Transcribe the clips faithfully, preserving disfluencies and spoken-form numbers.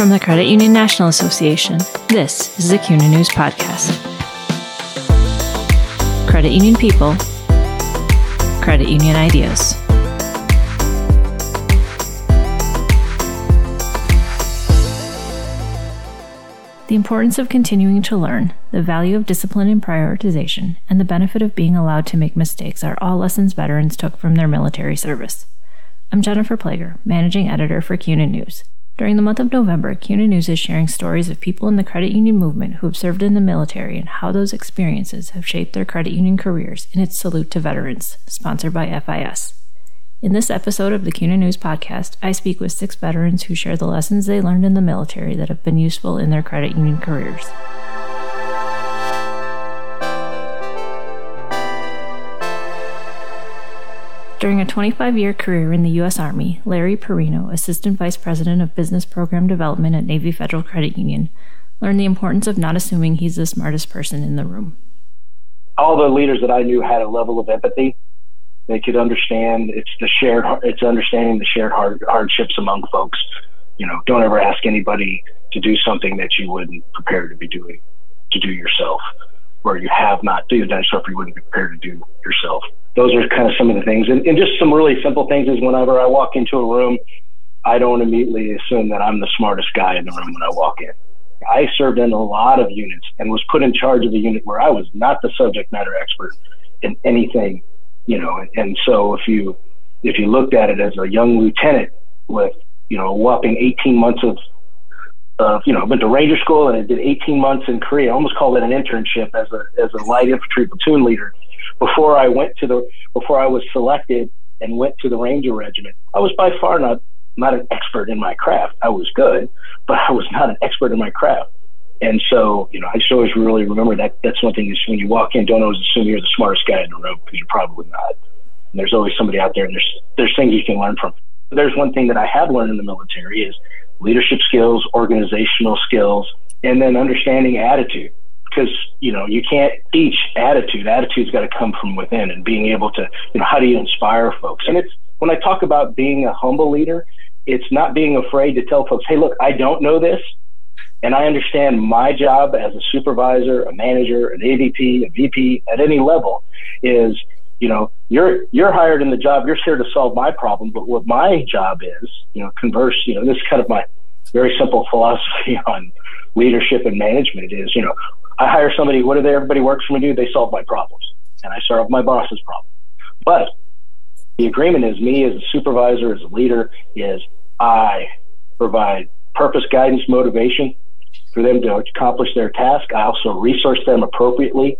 from the Credit Union National Association, this is the CUNA News Podcast. Credit Union People, Credit Union Ideas. The importance of continuing to learn, the value of discipline and prioritization, and the benefit of being allowed to make mistakes are all lessons veterans took from their military service. I'm Jennifer Plager, Managing Editor for CUNA News. During the month of November, CUNA News is sharing stories of people in the credit union movement who have served in the military and how those experiences have shaped their credit union careers in its Salute to Veterans, sponsored by F I S. In this episode of the CUNA News Podcast, I speak with six veterans who share the lessons they learned in the military that have been useful in their credit union careers. During a twenty-five-year career in the U S. Army, Larry Perino, Assistant Vice President of Business Program Development at Navy Federal Credit Union, learned the importance of not assuming he's the smartest person in the room. All the leaders that I knew had a level of empathy. They could understand it's the shared, it's understanding the shared hard, hardships among folks. You know, don't ever ask anybody to do something that you wouldn't prepare to be doing, to do yourself, or you have not do done stuff you wouldn't be prepared to do yourself. Those are kind of some of the things. And, and just some really simple things is whenever I walk into a room, I don't immediately assume that I'm the smartest guy in the room when I walk in. I served in a lot of units and was put in charge of a unit where I was not the subject matter expert in anything. You know, and so if you if you looked at it as a young lieutenant with, you know, a whopping eighteen months of, of you know, went to Ranger School and I did eighteen months in Korea. I almost called it an internship as a as a light infantry platoon leader. Before I went to the before I was selected and went to the Ranger Regiment, I was by far not not an expert in my craft. I was good, but I was not an expert in my craft. And so, you know, I just always really remember that. That's one thing is when you walk in, don't always assume you're the smartest guy in the room, because you're probably not. And there's always somebody out there, and there's there's things you can learn from. There's one thing that I have learned in the military is leadership skills, organizational skills, and then understanding attitude. Because, you know, you can't teach attitude. Attitude's got to come from within, and being able to, you know, how do you inspire folks? And it's when I talk about being a humble leader, it's not being afraid to tell folks, hey, look, I don't know this. And I understand my job as a supervisor, a manager, an A V P, a V P at any level is, you know, you're you're hired in the job. You're here to solve my problem. But what my job is, you know, converse, you know, this is kind of my very simple philosophy on leadership and management is, you know, I hire somebody. What do they? Everybody works for me. Do they solve my problems? And I solve my boss's problem. But the agreement is me as a supervisor, as a leader, is I provide purpose, guidance, motivation for them to accomplish their task. I also resource them appropriately,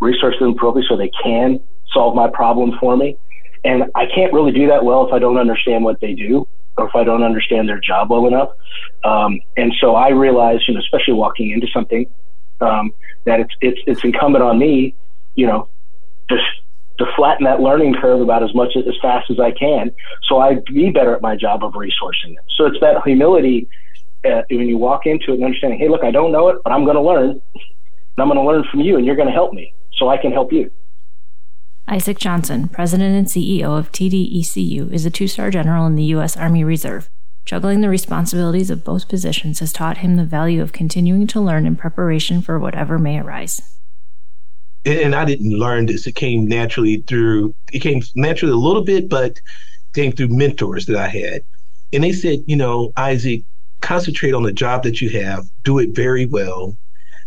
resource them appropriately so they can solve my problem for me. And I can't really do that well if I don't understand what they do or if I don't understand their job well enough. Um, and so I realized, you know, especially walking into something, um, that it's, it's, it's incumbent on me, you know, to, to flatten that learning curve about as much as fast as I can. So I be better at my job of resourcing them. So it's that humility Uh, when you walk into it and understanding, hey, look, I don't know it, but I'm going to learn, and I'm going to learn from you, and you're going to help me, so I can help you. Isaac Johnson, President and C E O of T D E C U, is a two-star general in the U S. Army Reserve. Juggling the responsibilities of both positions has taught him the value of continuing to learn in preparation for whatever may arise. And I didn't learn this. It came naturally through, it came naturally a little bit, but came through mentors that I had. And they said, you know, Isaac, concentrate on the job that you have, do it very well,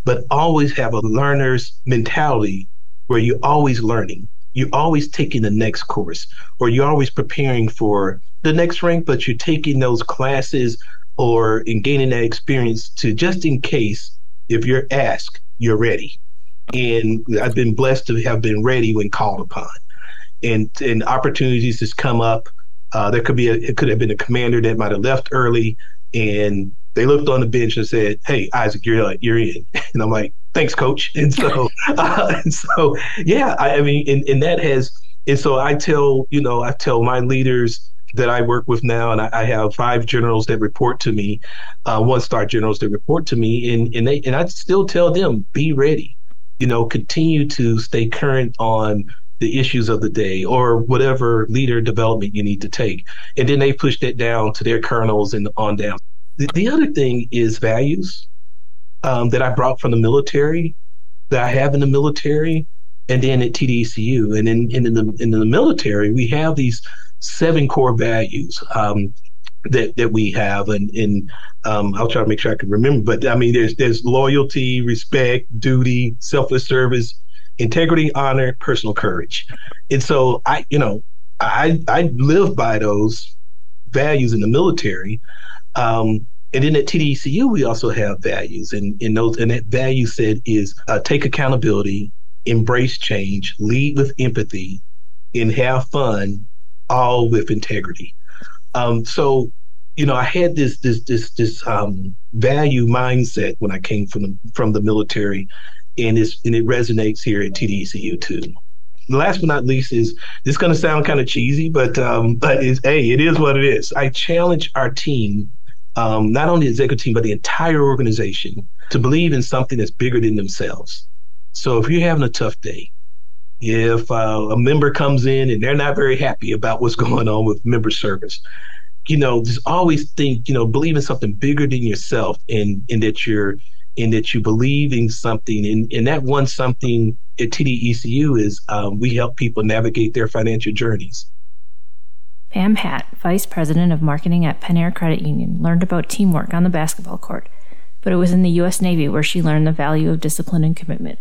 but always have a learner's mentality where you're always learning. You're always taking the next course, or you're always preparing for the next rank, but you're taking those classes or in gaining that experience to just in case, if you're asked, you're ready. And I've been blessed to have been ready when called upon. And, and opportunities just come up. Uh, there could be a, it could have been a commander that might have left early, and they looked on the bench and said, "Hey, Isaac, you're you're in." And I'm like, "Thanks, Coach." And so, uh, and so, yeah. I, I mean, and, and that has, and so I tell you know, I tell my leaders that I work with now, and I, I have five generals that report to me, uh, one star generals that report to me, and and they and I still tell them, "Be ready," you know, continue to stay current on the issues of the day or whatever leader development you need to take. And then they push that down to their colonels and on down. The, the other thing is values um, that I brought from the military, that I have in the military, and then at T D E C U. And in, in, in, the, in the military, we have these seven core values um, that, that we have. And, and um, I'll try to make sure I can remember, but I mean, there's, there's loyalty, respect, duty, selfless service, integrity, honor, personal courage. And so I, you know, I, I live by those values in the military. Um, and then at T D E C U, we also have values, and, and those, and that value set is uh, take accountability, embrace change, lead with empathy, and have fun, all with integrity. Um, so, you know, I had this this this this um, value mindset when I came from the, from the military, and it's, and it resonates here at T D E C U too. Last but not least is, this is going to sound kind of cheesy, but um, but it's, hey, it is what it is. I challenge our team, um, not only the executive team, but the entire organization, to believe in something that's bigger than themselves. So if you're having a tough day, if uh, a member comes in and they're not very happy about what's going on with member service, you know, just always think, you know, believe in something bigger than yourself, and, and that you're, and that you believe in something. And, and that one something at T D E C U is um, we help people navigate their financial journeys. Pam Hatt, Vice President of Marketing at Penn Air Credit Union, learned about teamwork on the basketball court, but it was in the U S Navy where she learned the value of discipline and commitment.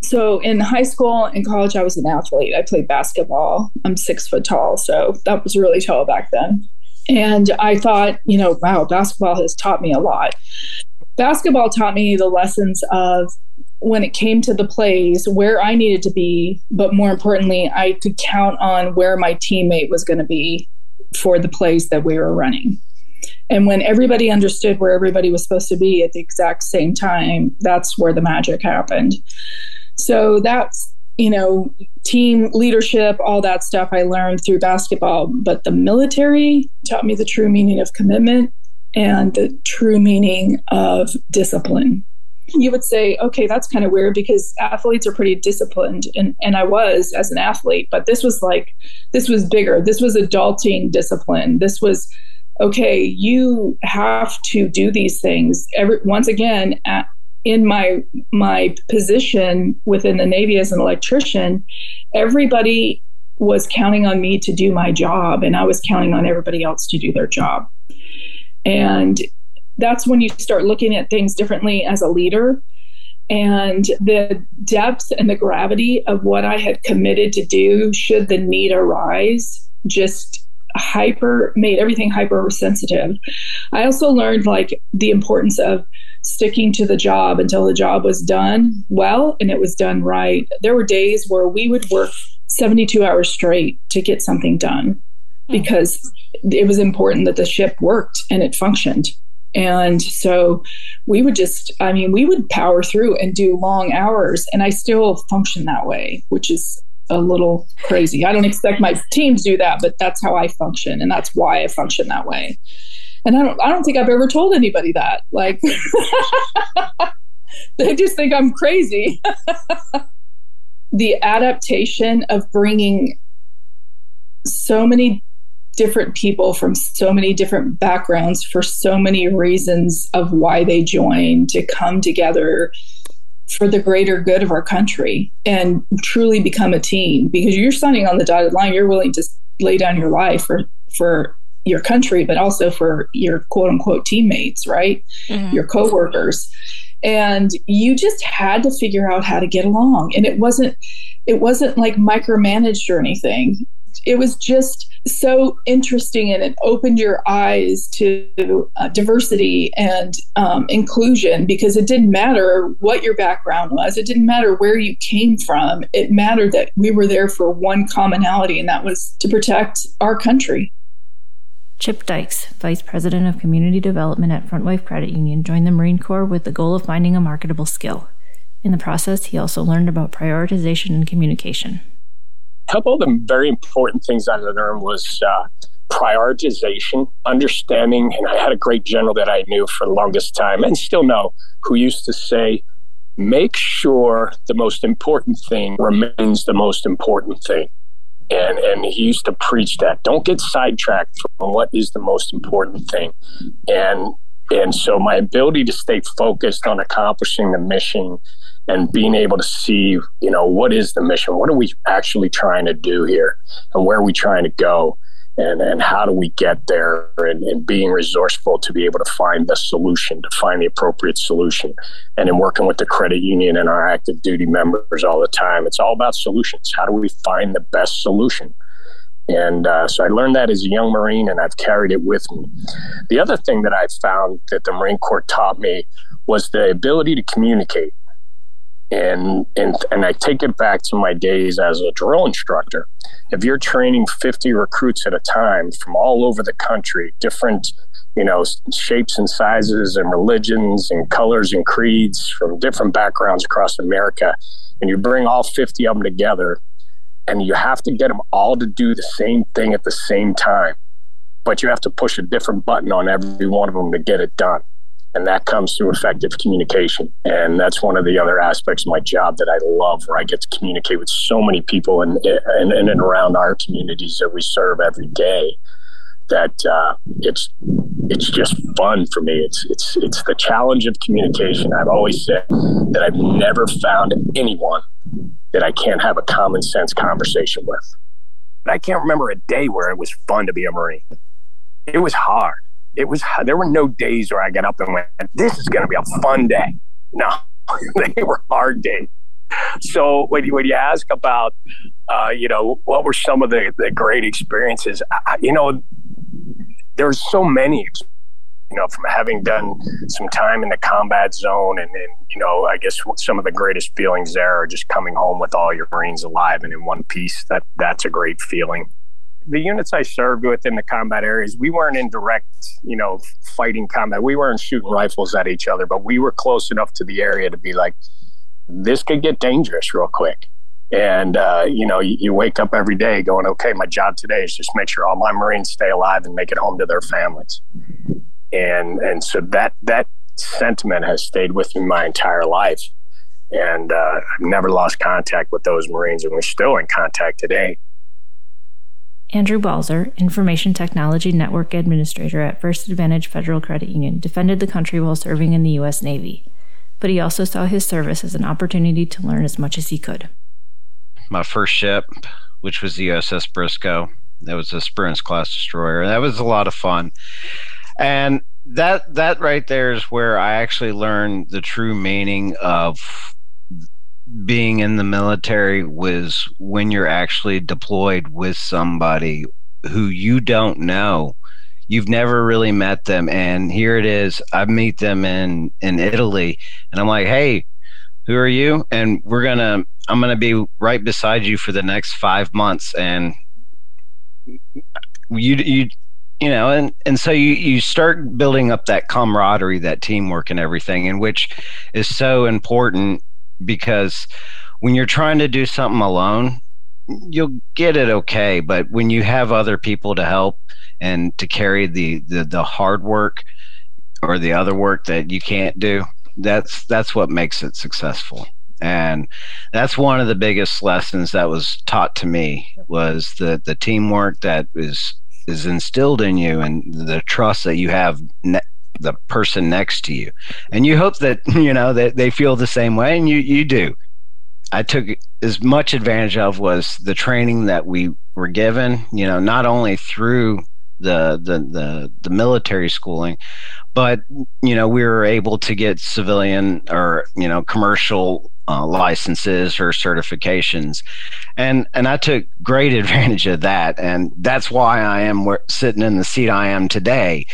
So in high school and college, I was an athlete. I played basketball. I'm six foot tall, so that was really tall back then. And I thought, you know, wow, basketball has taught me a lot. Basketball taught me the lessons of when it came to the plays, where I needed to be, but more importantly, I could count on where my teammate was going to be for the plays that we were running. And when everybody understood where everybody was supposed to be at the exact same time, that's where the magic happened. So that's, you know, team leadership, all that stuff I learned through basketball, but the military taught me the true meaning of commitment and the true meaning of discipline. You would say, okay, that's kind of weird because athletes are pretty disciplined. And, and I was as an athlete, but this was like, this was bigger. This was adulting discipline. This was, okay, you have to do these things. Every, once again, at, in my my position within the Navy as an electrician, everybody was counting on me to do my job, and I was counting on everybody else to do their job. And that's when you start looking at things differently as a leader. And the depth and the gravity of what I had committed to do should the need arise just hyper made everything hypersensitive. I also learned like the importance of sticking to the job until the job was done well and it was done right. There were days where we would work seventy-two hours straight to get something done because it was important that the ship worked and it functioned. And so we would just, I mean, we would power through and do long hours, and I still function that way, which is a little crazy. I don't expect my team to do that, but that's how I function, and that's why I function that way. And I don't I don't think I've ever told anybody that. Like, they just think I'm crazy. The adaptation of bringing so many different people from so many different backgrounds for so many reasons of why they join to come together for the greater good of our country and truly become a team, because you're signing on the dotted line. You're willing to lay down your life for, for your country, but also for your quote unquote teammates, right? Mm-hmm. Your coworkers. And you just had to figure out how to get along. And it wasn't, it wasn't like micromanaged or anything. It was just so interesting, and it opened your eyes to uh, diversity and um, inclusion, because it didn't matter what your background was. It didn't matter where you came from. It mattered that we were there for one commonality, and that was to protect our country. Chip Dykes, Vice President of Community Development at Front Wave Credit Union, joined the Marine Corps with the goal of finding a marketable skill. In the process, he also learned about prioritization and communication. A couple of the very important things I learned was uh, prioritization, understanding, and I had a great general that I knew for the longest time and still know, who used to say, make sure the most important thing remains the most important thing. And and he used to preach that. Don't get sidetracked from what is the most important thing. And and so my ability to stay focused on accomplishing the mission and being able to see, you know, what is the mission? What are we actually trying to do here? And where are we trying to go? And and how do we get there? And, and being resourceful to be able to find the solution, to find the appropriate solution. And in working with the credit union and our active duty members all the time, it's all about solutions. How do we find the best solution? And uh, so I learned that as a young Marine, and I've carried it with me. The other thing that I found that the Marine Corps taught me was the ability to communicate. And, and and I take it back to my days as a drill instructor. If you're training fifty recruits at a time from all over the country, different, you know, shapes and sizes and religions and colors and creeds from different backgrounds across America, and you bring all fifty of them together, and you have to get them all to do the same thing at the same time, but you have to push a different button on every one of them to get it done. And that comes through effective communication. And that's one of the other aspects of my job that I love, where I get to communicate with so many people in, in, in and around our communities that we serve every day, that uh, it's it's just fun for me. It's, it's, it's the challenge of communication. I've always said that I've never found anyone that I can't have a common sense conversation with. But I can't remember a day where it was fun to be a Marine. It was hard. It was, there were no days where I got up and went, this is going to be a fun day. No, they were hard days. So when you, when you ask about, uh, you know, what were some of the, the great experiences, I, you know, there's so many, you know, from having done some time in the combat zone and, and, you know, I guess some of the greatest feelings there are just coming home with all your Marines alive and in one piece. That that's a great feeling. The units I served with in the combat areas, we weren't in direct, you know, fighting combat. We weren't shooting rifles at each other, but we were close enough to the area to be like, this could get dangerous real quick. And, uh, you know, you, you wake up every day going, okay, my job today is just make sure all my Marines stay alive and make it home to their families. And and so that, that sentiment has stayed with me my entire life. And uh, I've never lost contact with those Marines, and we're still in contact today. Andrew Balzer, Information Technology Network Administrator at First Advantage Federal Credit Union, defended the country while serving in the U S Navy, but he also saw his service as an opportunity to learn as much as he could. My first ship, which was the U S S Briscoe, that was a Spruance class destroyer. That was a lot of fun. And that that right there is where I actually learned the true meaning of being in the military, was when you're actually deployed with somebody who you don't know. You've never really met them. And here it is. I meet them in, in Italy, and I'm like, hey, who are you? And we're going to, I'm going to be right beside you for the next five months. And you, you, you know, and, and so you, you start building up that camaraderie, that teamwork and everything, and which is so important. Because when you're trying to do something alone, you'll get it okay. But when you have other people to help and to carry the, the, the hard work or the other work that you can't do, that's that's what makes it successful. And that's one of the biggest lessons that was taught to me, was the, the teamwork that is, is instilled in you, and the trust that you have ne- the person next to you. And you hope that, you know, that they feel the same way, and you, you do. I took as much advantage of was the training that we were given, you know, not only through the, the, the, the military schooling, but, you know, we were able to get civilian or, you know, commercial uh, licenses or certifications. And, and I took great advantage of that. And that's why I am where, sitting in the seat I am today.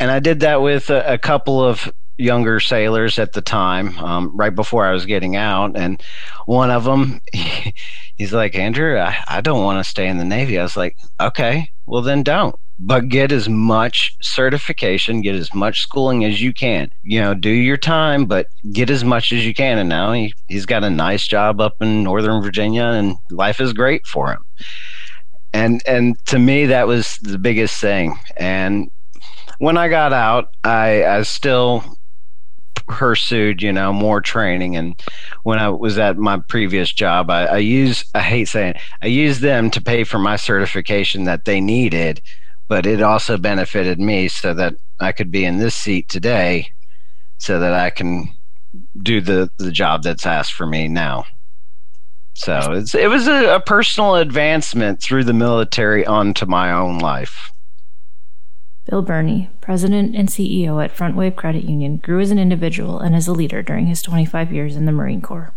And I did that with a, a couple of younger sailors at the time, um, right before I was getting out. And one of them, he, he's like, Andrew, I, I don't want to stay in the Navy. I was like, okay, well then don't. But get as much certification, get as much schooling as you can. You know, do your time, but get as much as you can. And now he, he's got a nice job up in Northern Virginia, and life is great for him. And, and to me, that was the biggest thing. And when I got out, I, I still pursued, you know, more training. And when I was at my previous job, I, I use I hate saying it, I used them to pay for my certification that they needed, but it also benefited me so that I could be in this seat today so that I can do the, the job that's asked for me now. So it's, it was a, a personal advancement through the military onto my own life. Bill Burney, president and C E O at Front Wave Credit Union, grew as an individual and as a leader during his twenty-five years in the Marine Corps.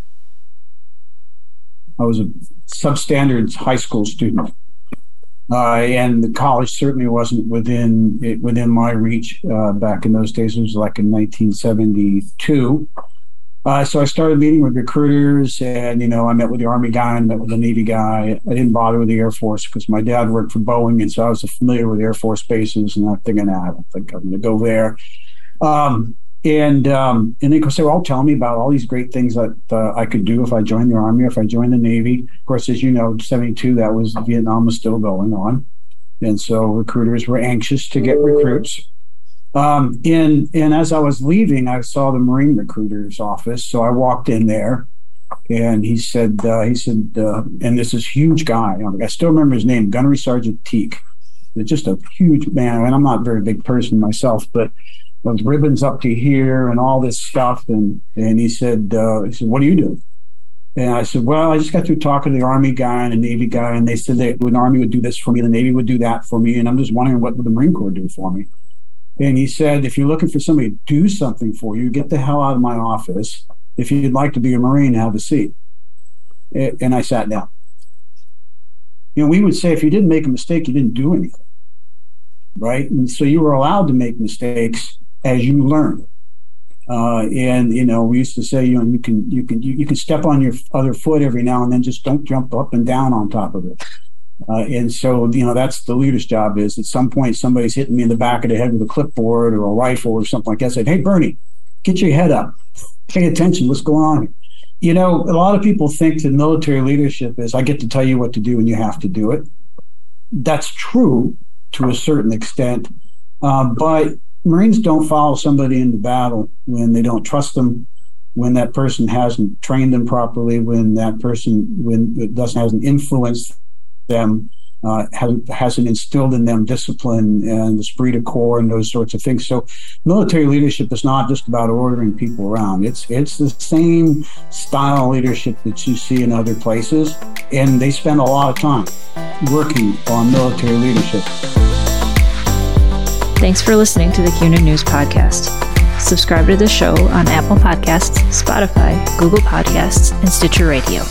I was a substandard high school student, uh, and the college certainly wasn't within it, within my reach uh, back in those days. It was like in nineteen seventy-two. Uh, so I started meeting with recruiters, and, you know, I met with the Army guy and met with the Navy guy. I didn't bother with the Air Force because my dad worked for Boeing, and so I was familiar with Air Force bases, and I'm thinking, ah, I don't think I'm going to go there. Um, and um, and they could say, well, tell me about all these great things that uh, I could do if I joined the Army, if I joined the Navy. Of course, as you know, seventy-two, that was Vietnam was still going on. And so recruiters were anxious to get recruits. Um, and, and as I was leaving, I saw the Marine recruiter's office. So I walked in there, and he said, uh, he said, uh, and this is huge guy. I still remember his name, Gunnery Sergeant Teak. Just a huge man. And I'm not a very big person myself, but with ribbons up to here and all this stuff. And, and he said, uh, he said, what do you do? And I said, well, I just got through talking to the Army guy and the Navy guy. And they said that the Army would do this for me. The Navy would do that for me. And I'm just wondering, what would the Marine Corps do for me? And he said, if you're looking for somebody to do something for you, get the hell out of my office. If you'd like to be a Marine, have a seat. And I sat down. You know, we would say if you didn't make a mistake, you didn't do anything, right? And so you were allowed to make mistakes as you learned. Uh, and, you know, we used to say, you know, you can, you can, you, you can step on your other foot every now and then, just don't jump up and down on top of it. Uh, and so, you know, that's the leader's job. Is at some point somebody's hitting me in the back of the head with a clipboard or a rifle or something like that. I said, hey, Bernie, get your head up. Pay attention. What's going on here? You know, a lot of people think that military leadership is, I get to tell you what to do and you have to do it. That's true to a certain extent. Uh, but Marines don't follow somebody into battle when they don't trust them, when that person hasn't trained them properly, when that person when it doesn't hasn't influenced them, uh, hasn't, hasn't instilled in them discipline and the esprit de corps and those sorts of things. So military leadership is not just about ordering people around. It's it's the same style of leadership that you see in other places, and they spend a lot of time working on military leadership. Thanks for listening to the C U N A News Podcast. Subscribe to the show on Apple Podcasts, Spotify, Google Podcasts, and Stitcher Radio.